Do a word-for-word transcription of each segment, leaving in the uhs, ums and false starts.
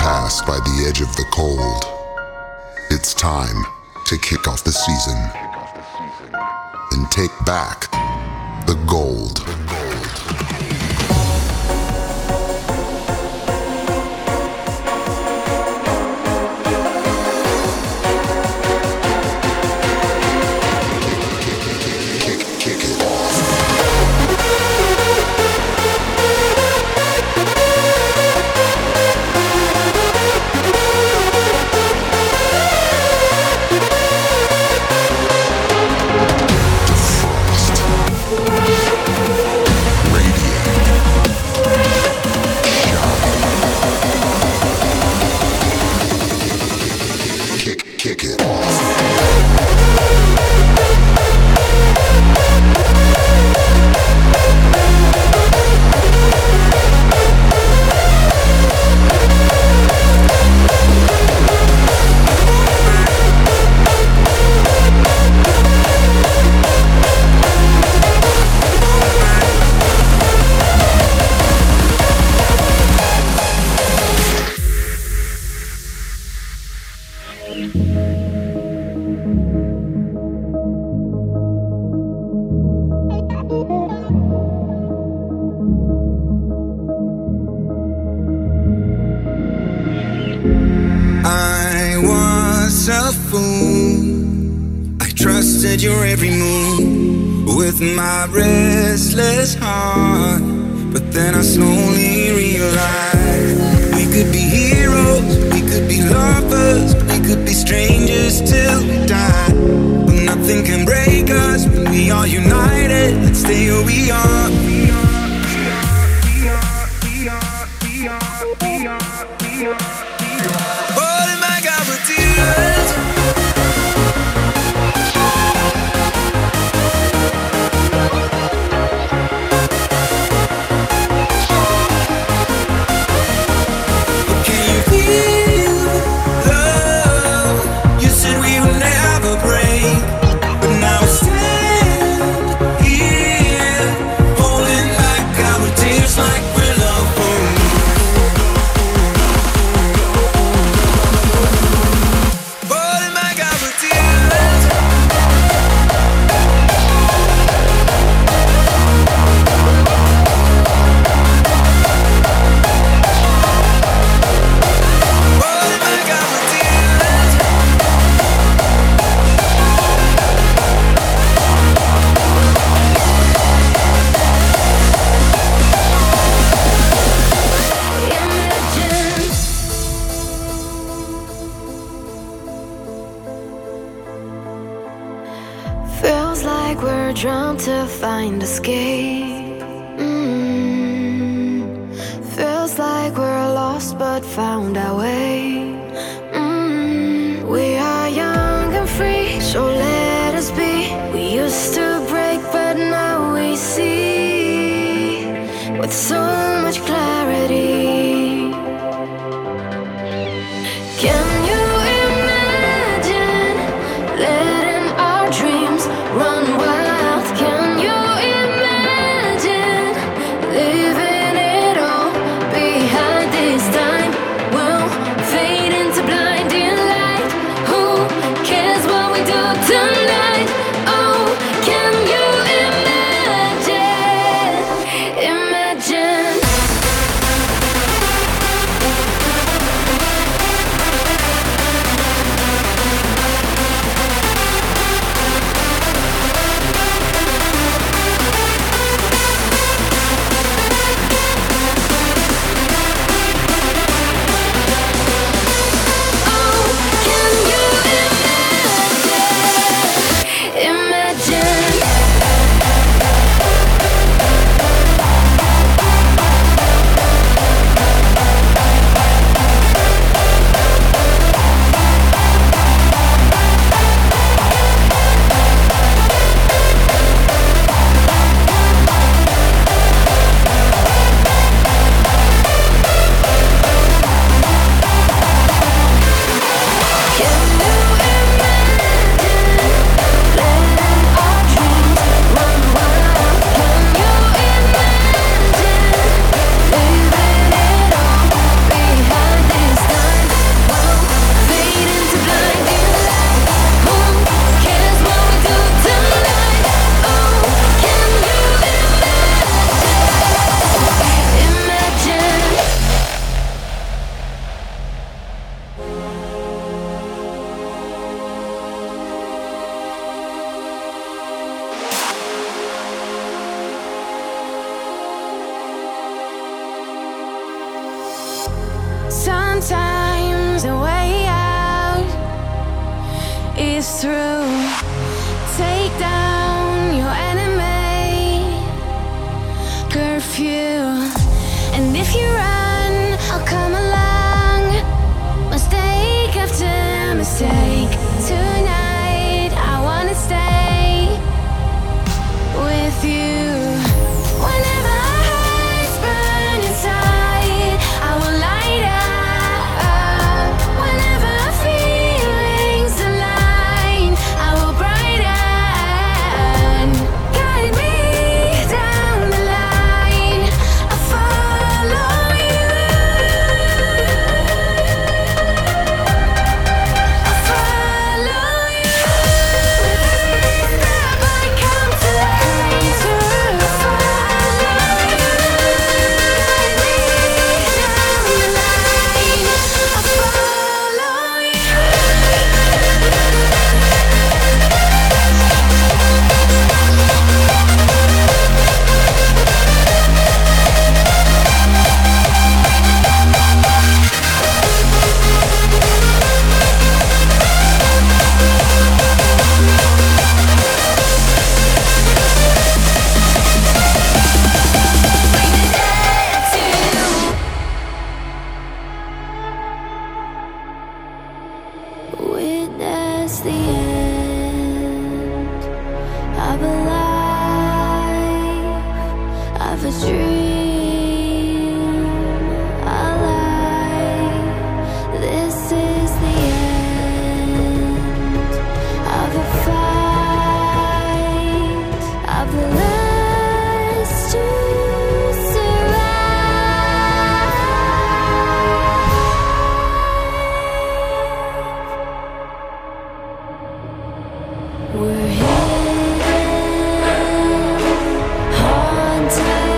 passed by the edge of the cold. It's time to kick off the season and take back the gold. is through. Take down your enemy, curfew. And if you run, I'll come along. Mistake after mistake. Tonight I wanna stay with you. Whenever our hearts burn inside, I will light up. We're here, haunted.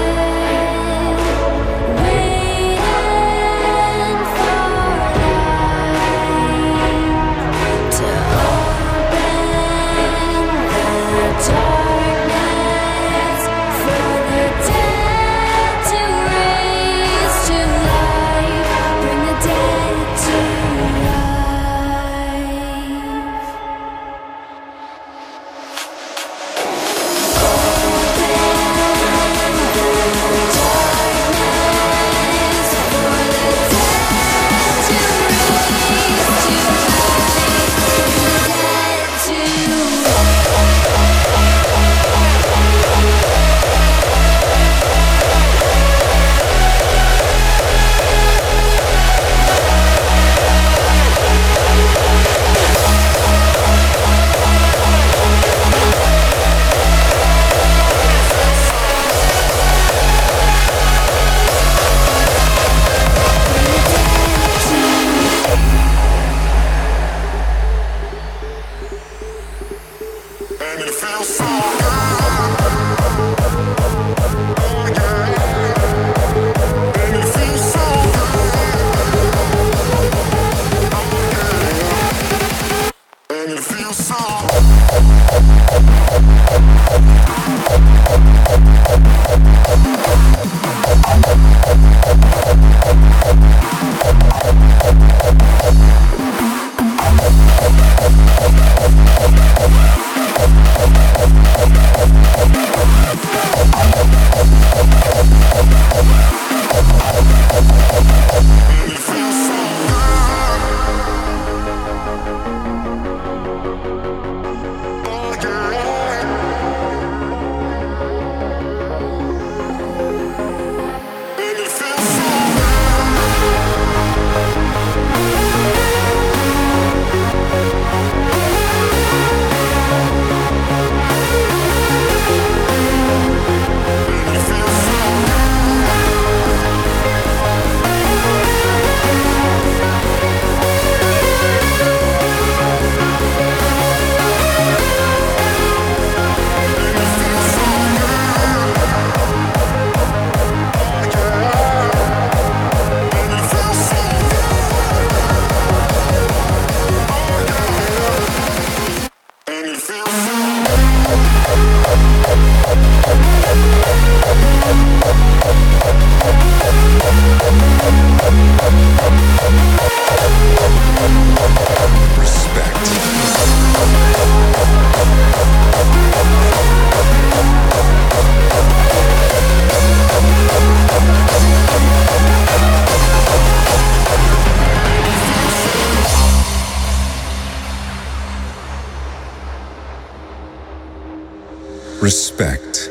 respect.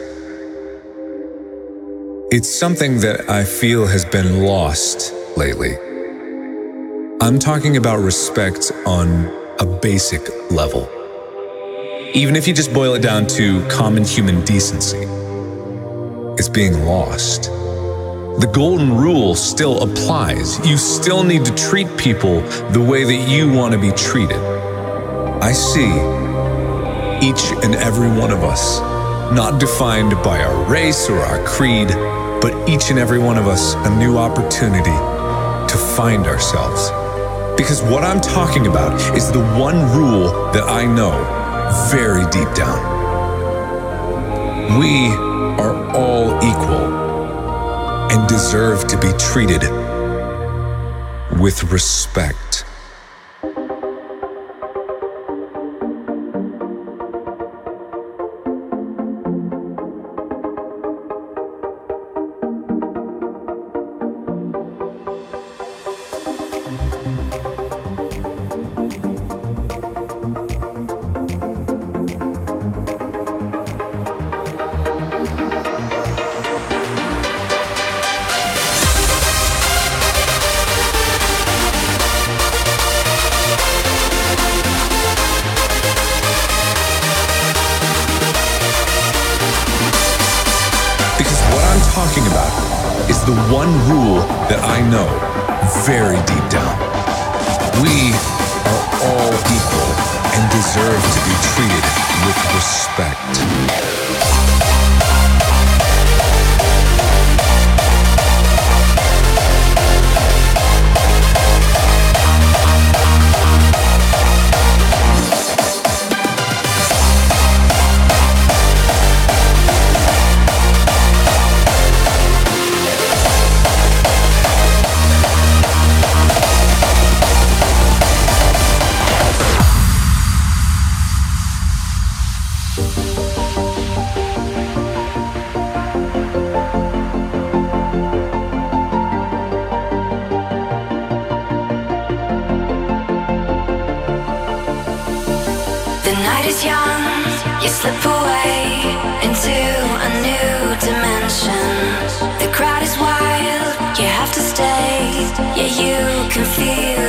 It's something that I feel has been lost lately. I'm talking about respect on a basic level. Even if you just boil it down to common human decency, it's being lost. The golden rule still applies. You still need to treat people the way that you want to be treated. I see each and every one of us, not defined by our race or our creed, but each and every one of us a new opportunity to find ourselves. Because what I'm talking about is the one rule that I know very deep down. We are all equal and deserve to be treated with respect. Talking about is the one rule that I know very deep down. We are all equal and deserve to be treated with respect.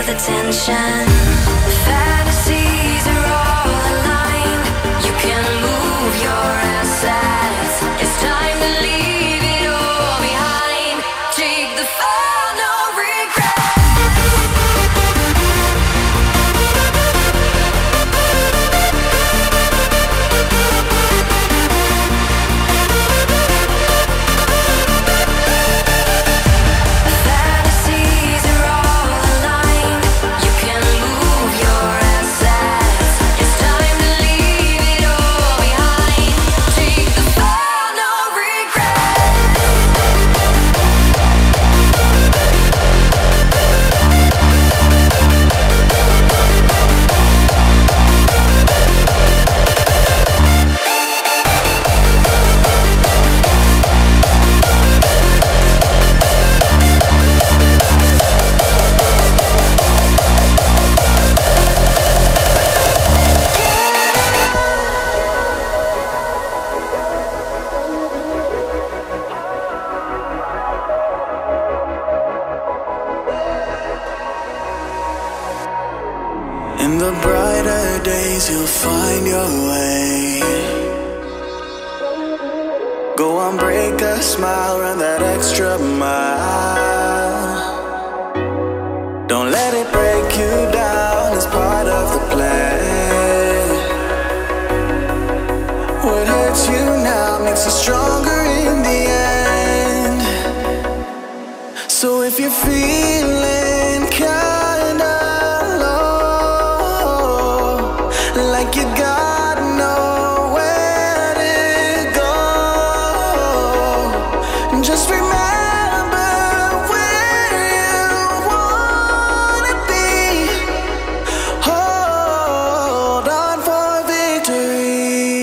Attention. Fantasies are all aligned. You can move your assets. It's time to leave it all behind. Take the fall, no regret. You'll find your way. Go on, break a smile, run that extra mile. Don't let it break you down, it's part of the plan. What hurts you now makes you stronger in the end. So if you're feeling kind, you got nowhere to go. Just remember where you wanna be. Hold on for victory.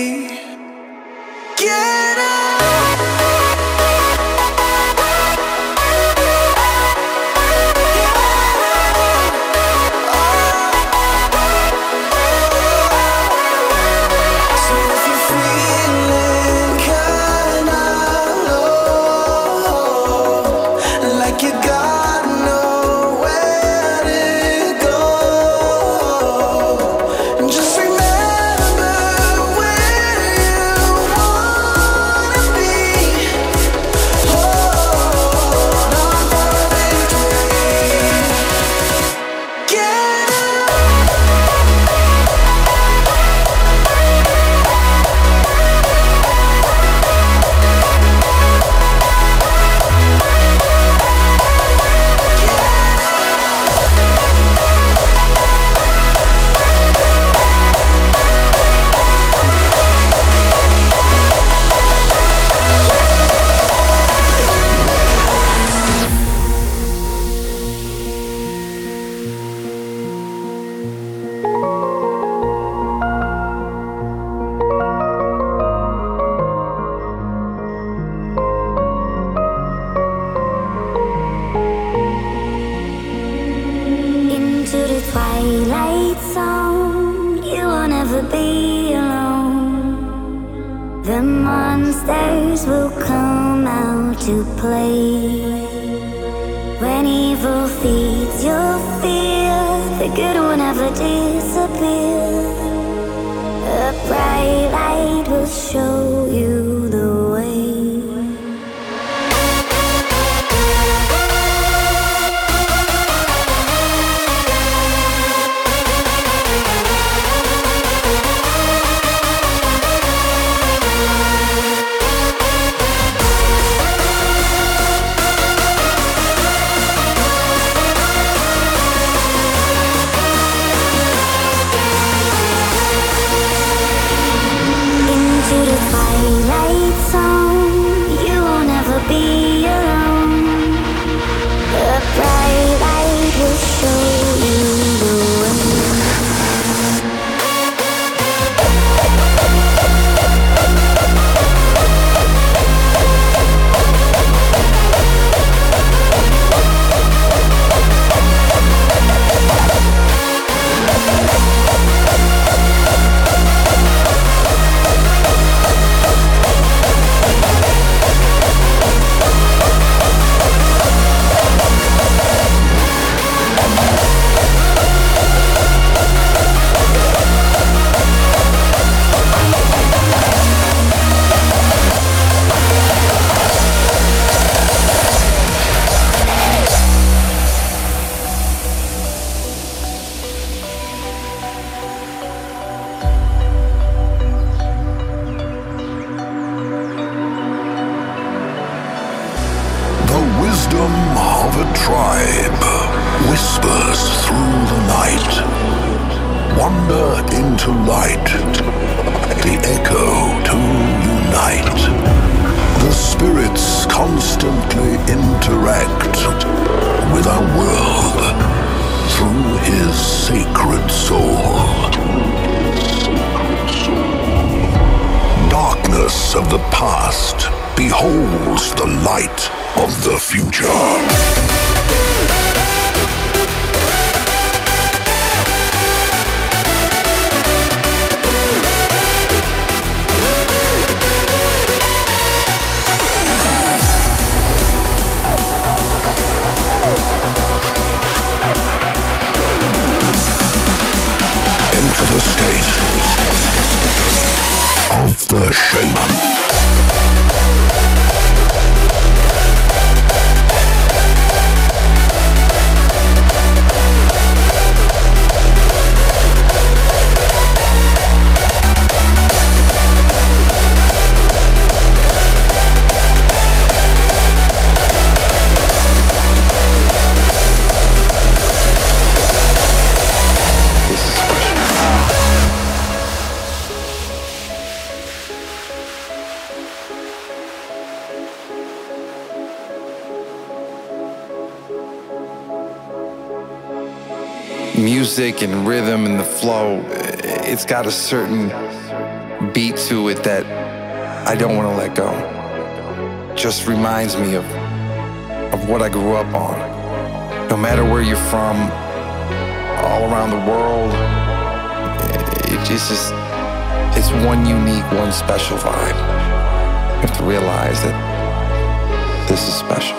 Get up. sweet song, you will never be alone. The monsters will come out to play. When evil feeds your fear, the good will never disappear. A bright light will show you the way. Music and rhythm and the flow, it's got a certain beat to it that I don't want to let go. Just reminds me of of what I grew up on. No matter where you're from, all around the world, it, it's just, it's one unique, one special vibe. You have to realize that this is special.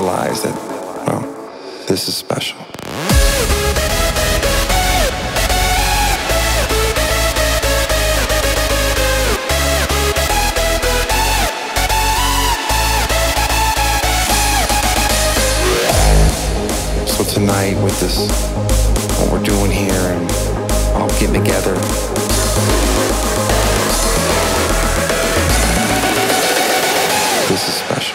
Realize that, well, this is special. So tonight with this, what we're doing here and all getting together, this is special.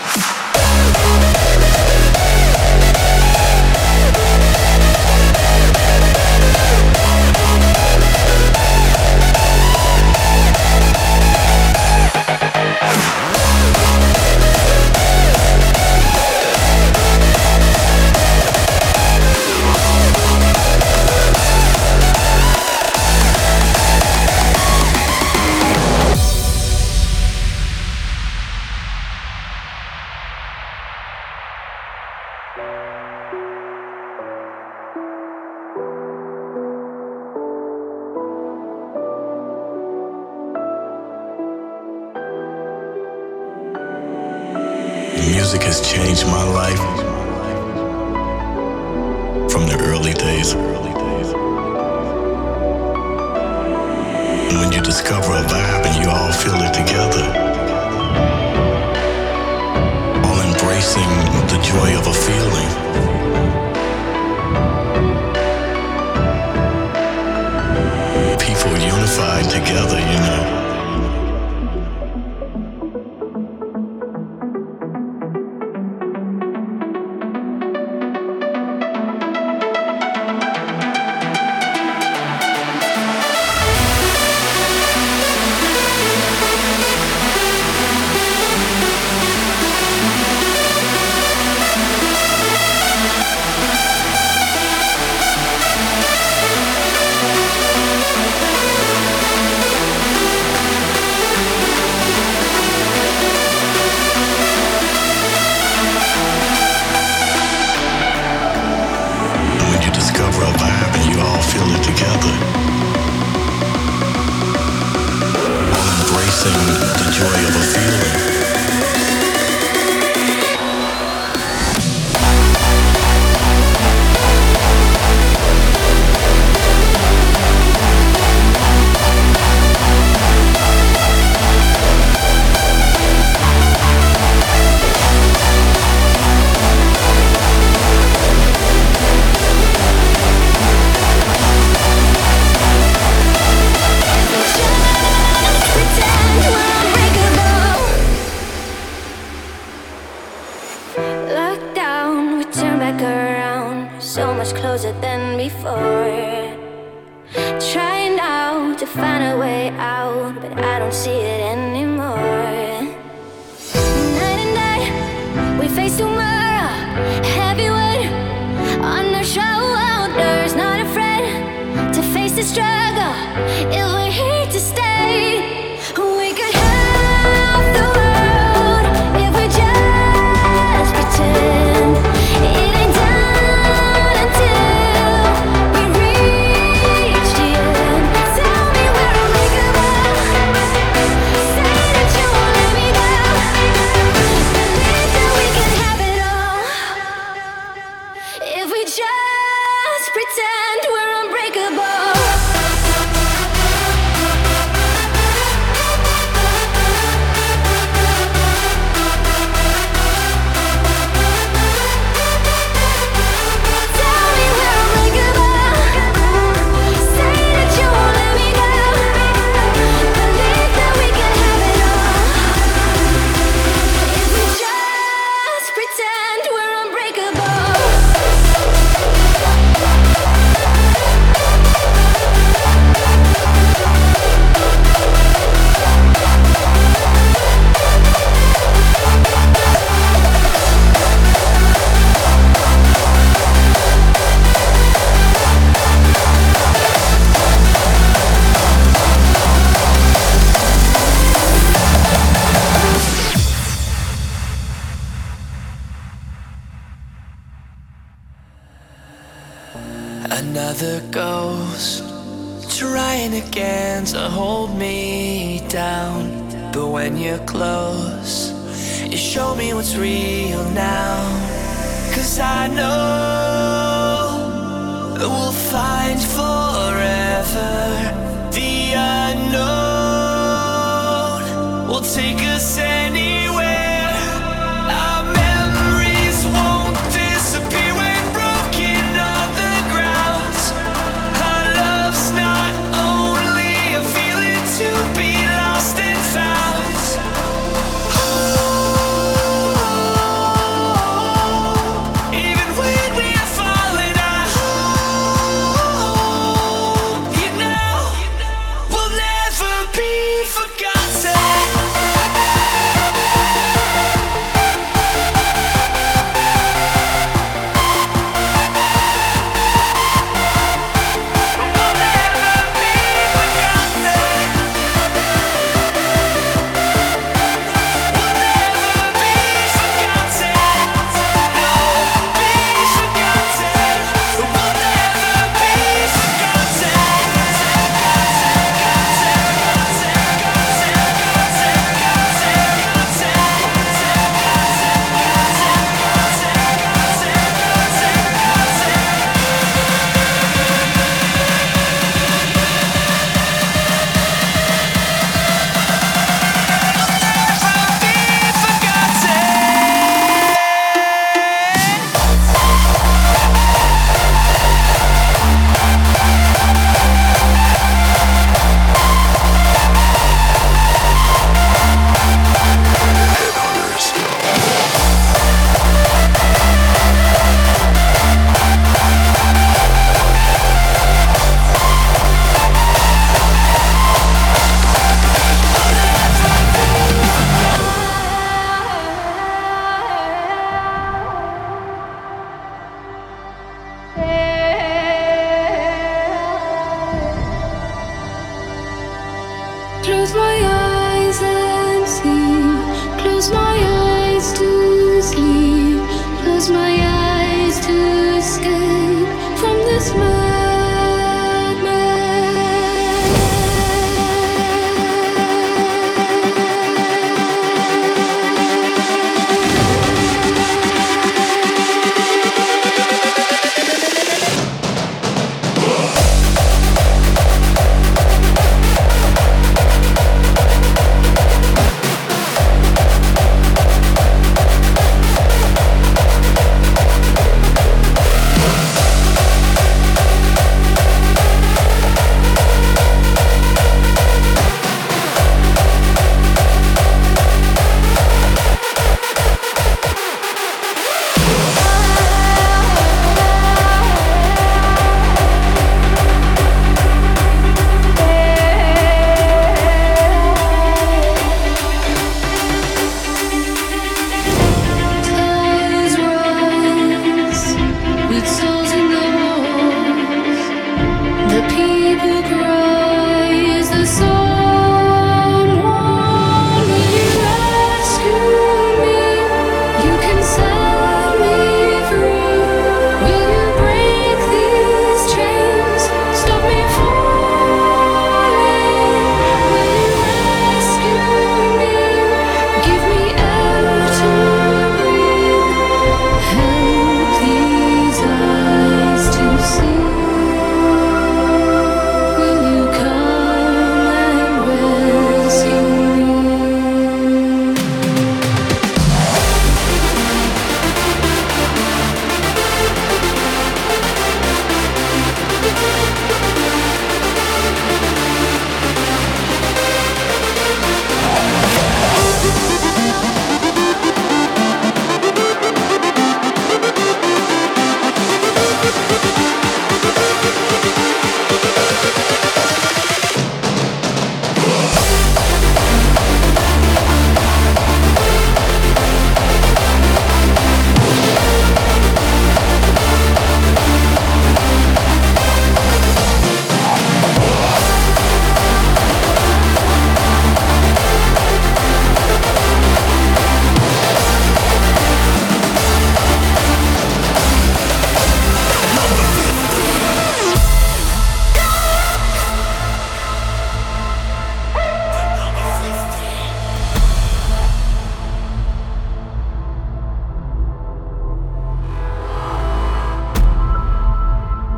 Music has changed my life from the early days. When you discover a vibe and you all feel it together, all embracing the joy of a feeling. Unified together, you forgotten.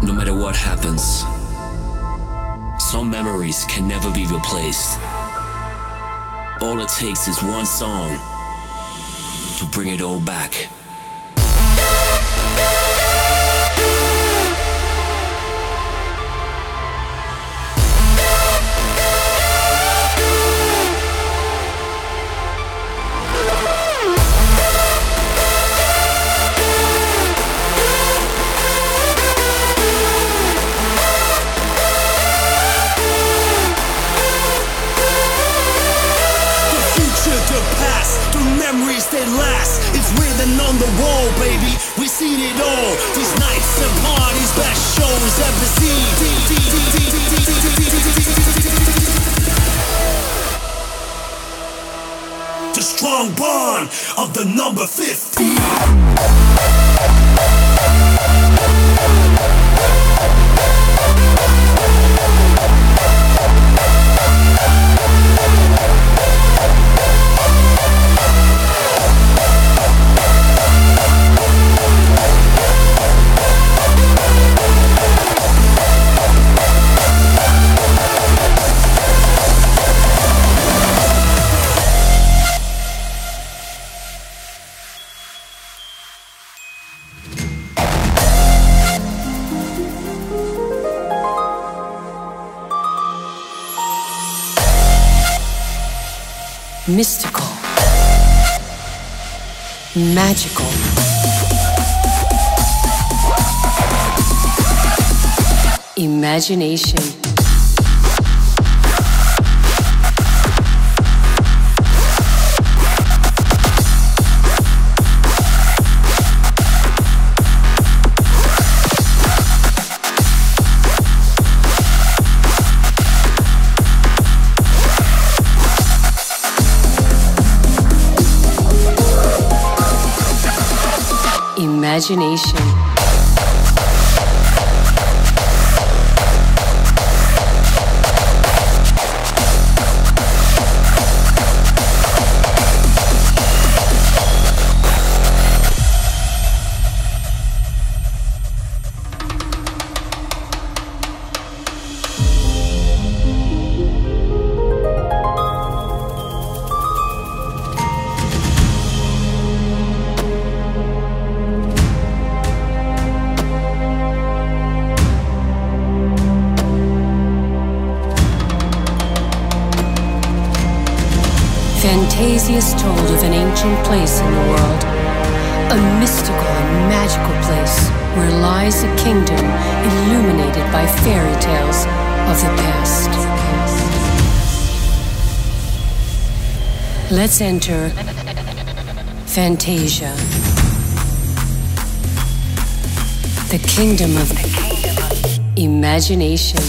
no matter what happens. Some memories can never be replaced. All it takes is one song to bring it all back. On the wall, baby, we've seen it all. These nights and parties, best shows ever seen. The strong bond of the number fifty. Mystical, magical, imagination, imagination, is told of an ancient place in the world, a mystical and magical place where lies a kingdom illuminated by fairy tales of the past. Let's enter Fantasia, the kingdom of imagination.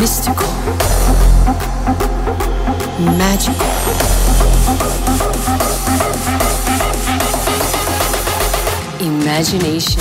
Mystical, magical, imagination,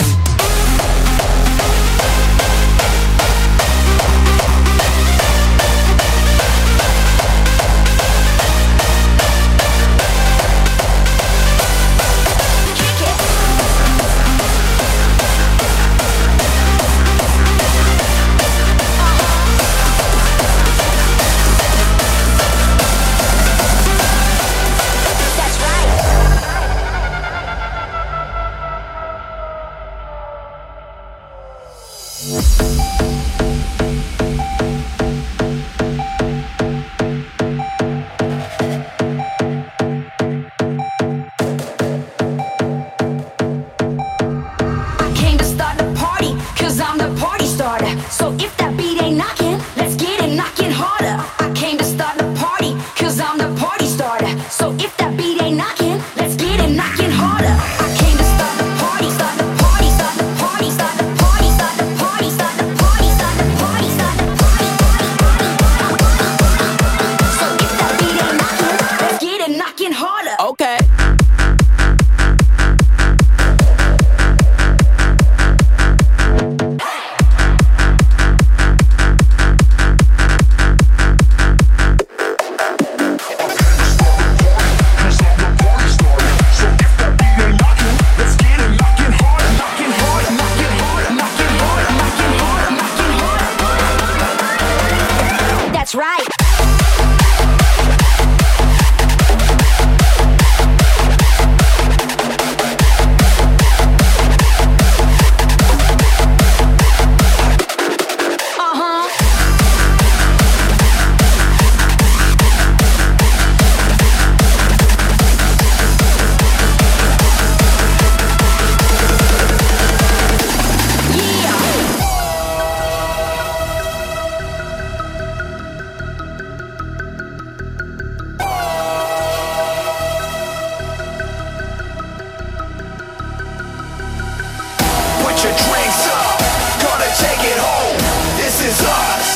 your drinks up, gonna take it home. This is us,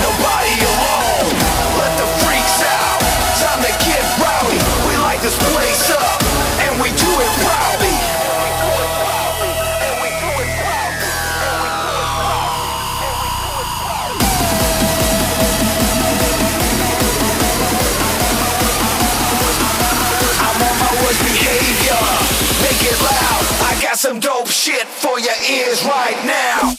nobody alone. Let the freaks out, time to get rowdy. We light this place up, and we do it proudly. I'm on my worst behavior, make it loud. I got some dope shit for your ears right now.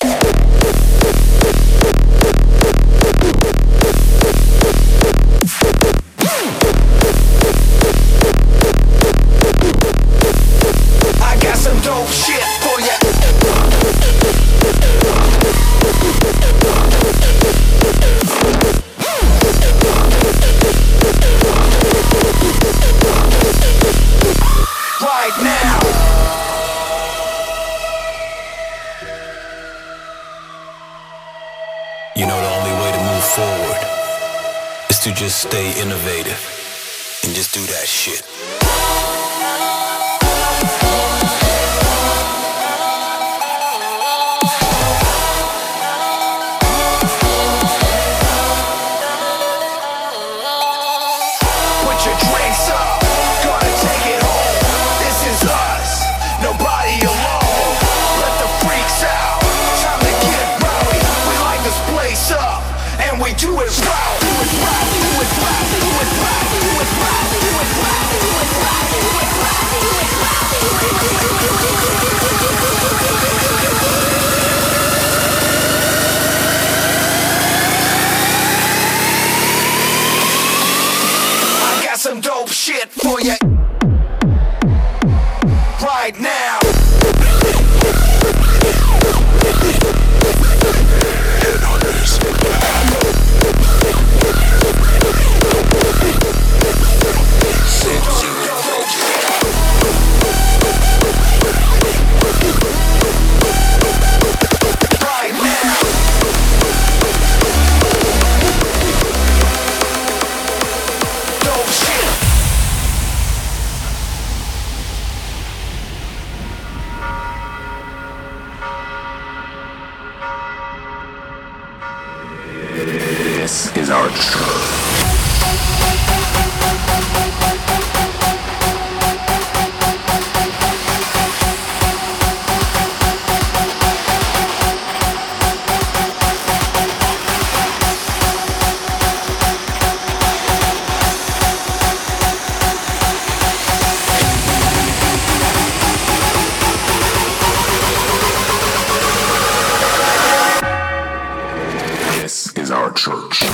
Stay innovative and just do that shit. Put your drinks up, gotta take it home. This is us, nobody alone. Let the freaks out, time to get rowdy. We light this place up, and we do it proud. I got some dope shit for you right now. This is our truth. Our church. This is our church.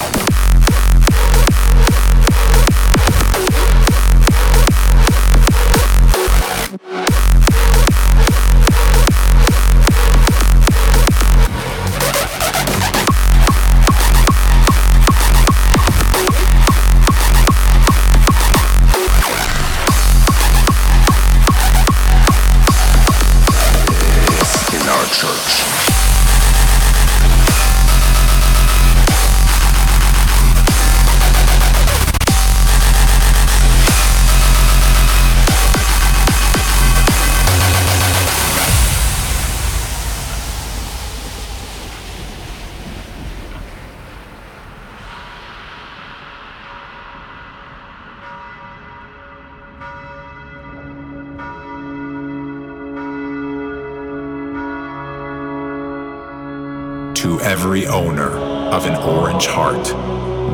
To every owner of an orange heart,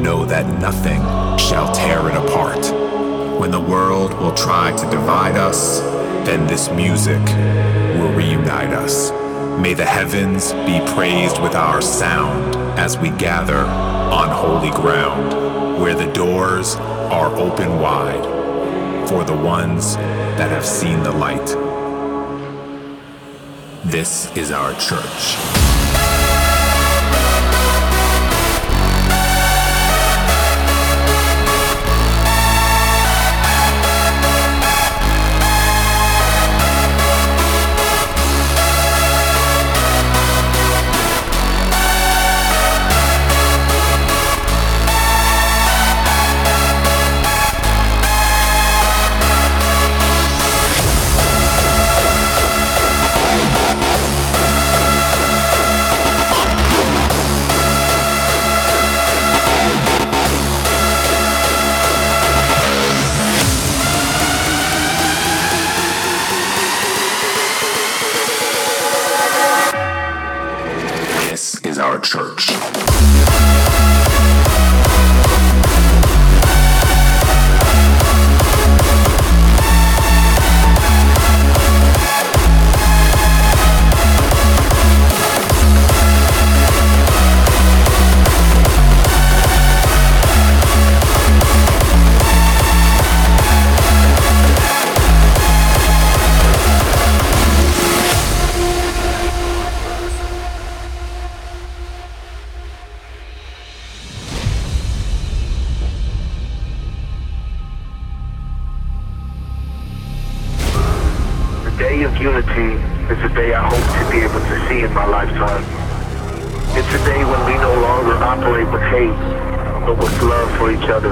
know that nothing shall tear it apart. When the world will try to divide us, then this music will reunite us. May the heavens be praised with our sound as we gather on holy ground, where the doors are open wide for the ones that have seen the light. This is our church. church. Unity is a day I hope to be able to see in my lifetime. It's a day when we no longer operate with hate, but with love for each other.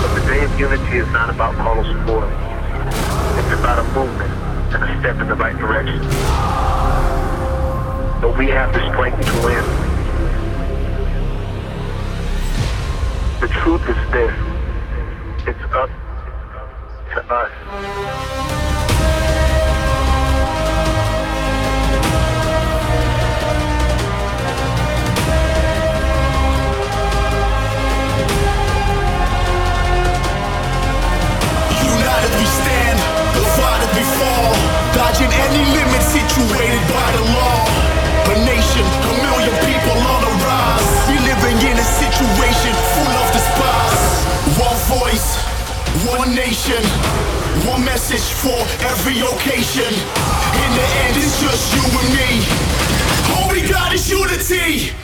But the day of unity is not about calling support. It's about a movement and a step in the right direction. But we have the strength to win. The truth is this. It's up to us. We stand, divided we fall, dodging any limit situated by the law. A nation, a million people on the rise. We living in a situation full of despise. One voice, one nation, one message for every occasion. In the end, it's just you and me. All we got is unity.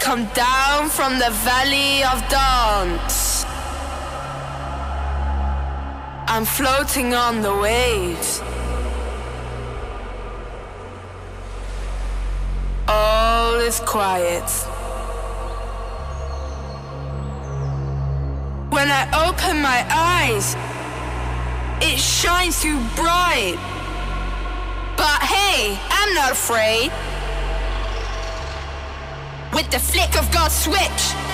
Come down from the valley of dawns. I'm floating on the waves. All is quiet. When I open my eyes, it shines too bright. But hey, I'm not afraid. With the flick of God's switch,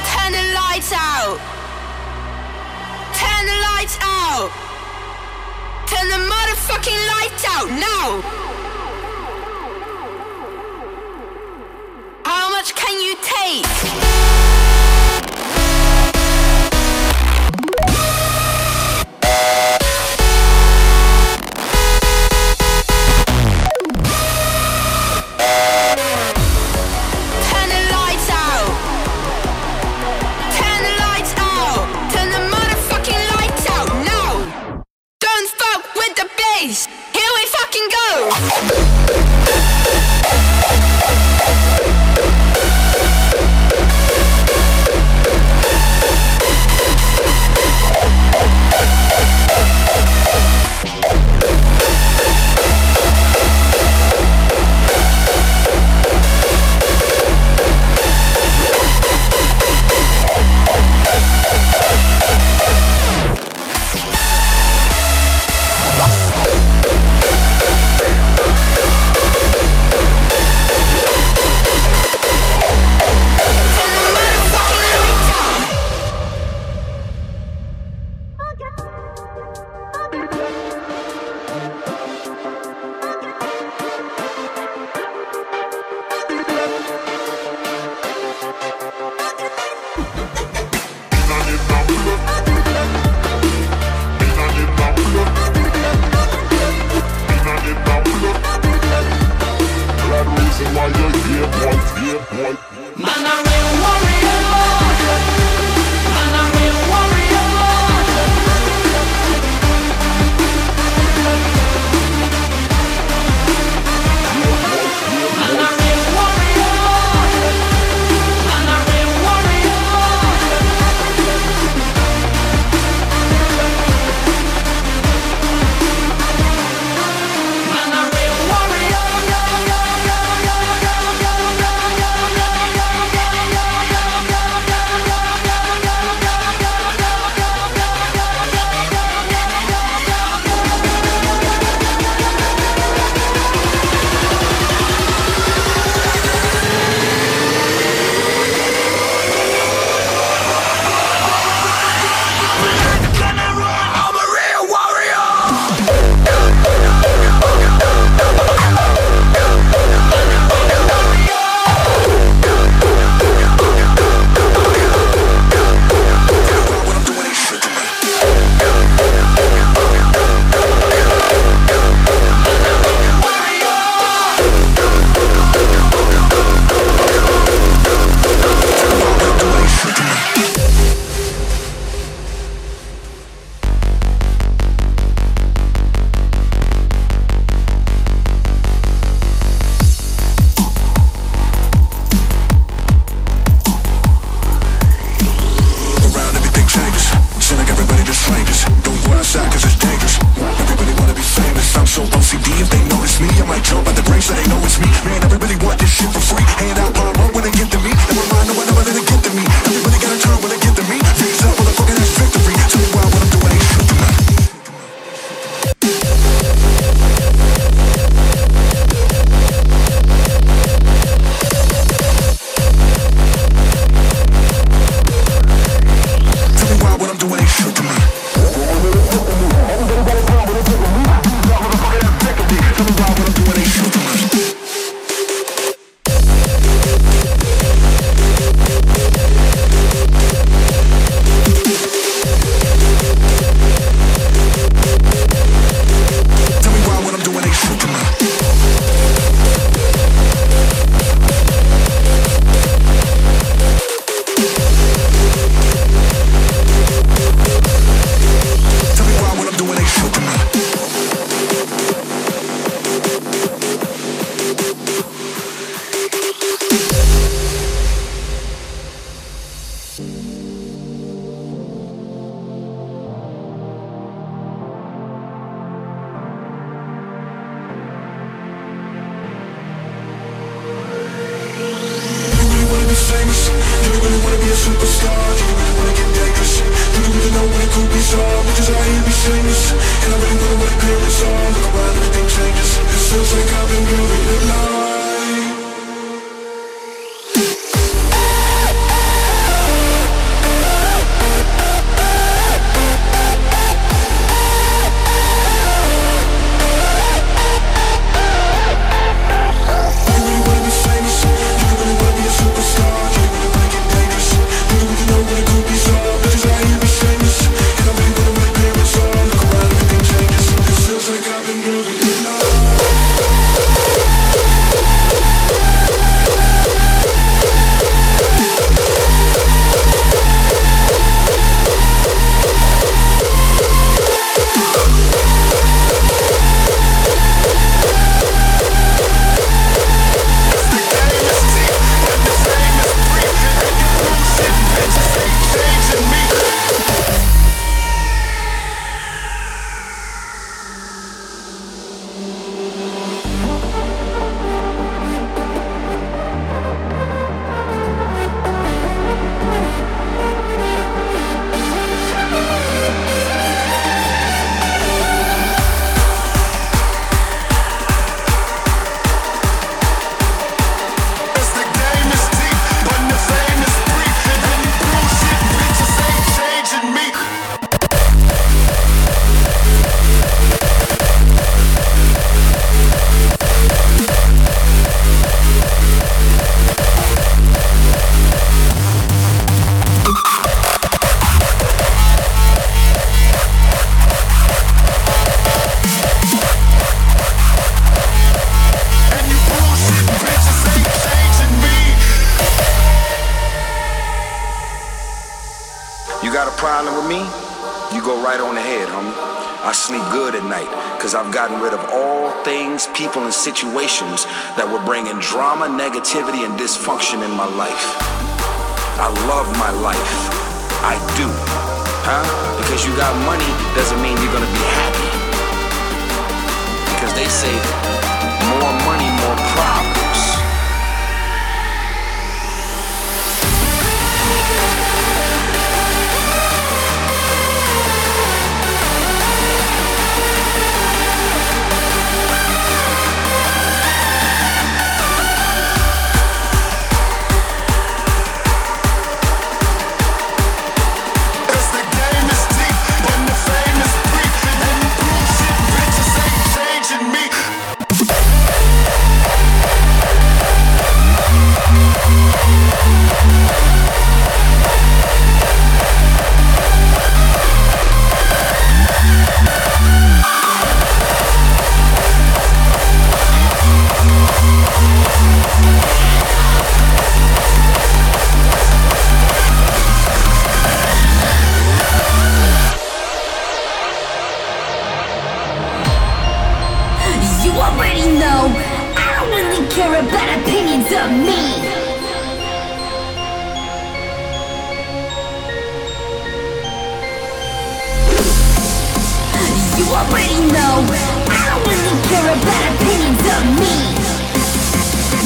turn the lights out. Turn the lights out. Turn the motherfucking lights out now. How much can you take? Go! You got a problem with me? You go right on ahead, homie. I sleep good at night, cause I've gotten rid of all things, people, and situations that were bringing drama, negativity, and dysfunction in my life. I love my life. I do. Huh? Because you got money doesn't mean you're gonna be happy. Because they say more money, more problems.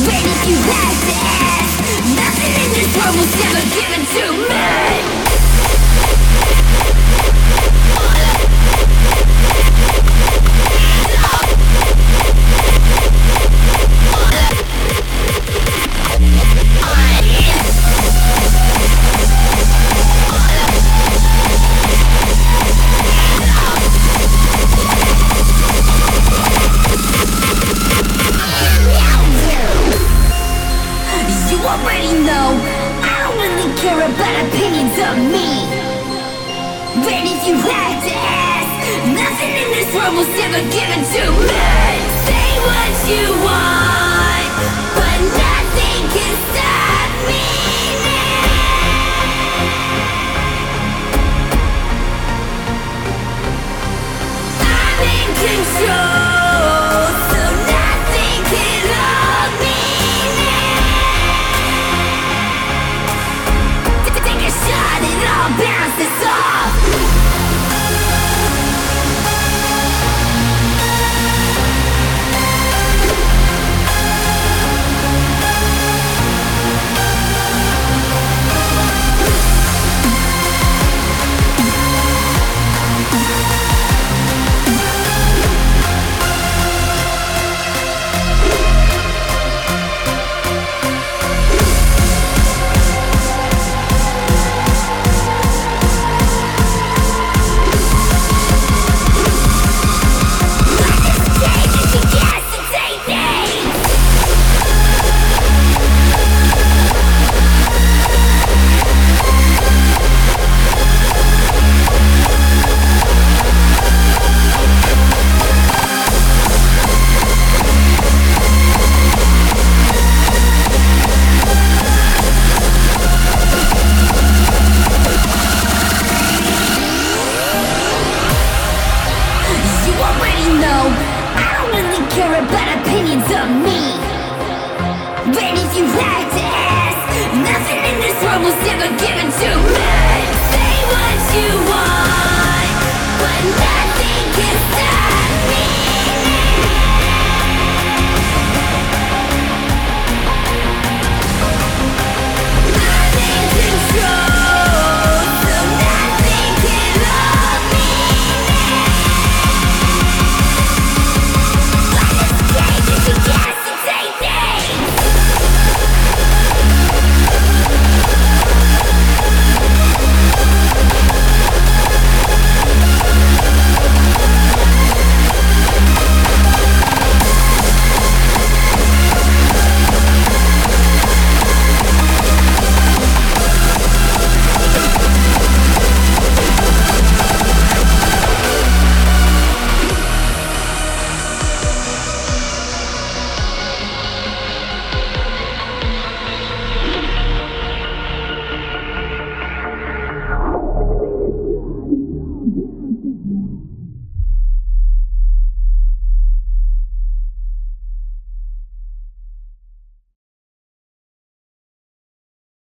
But if you had to ask, nothing in this world was ever given to me.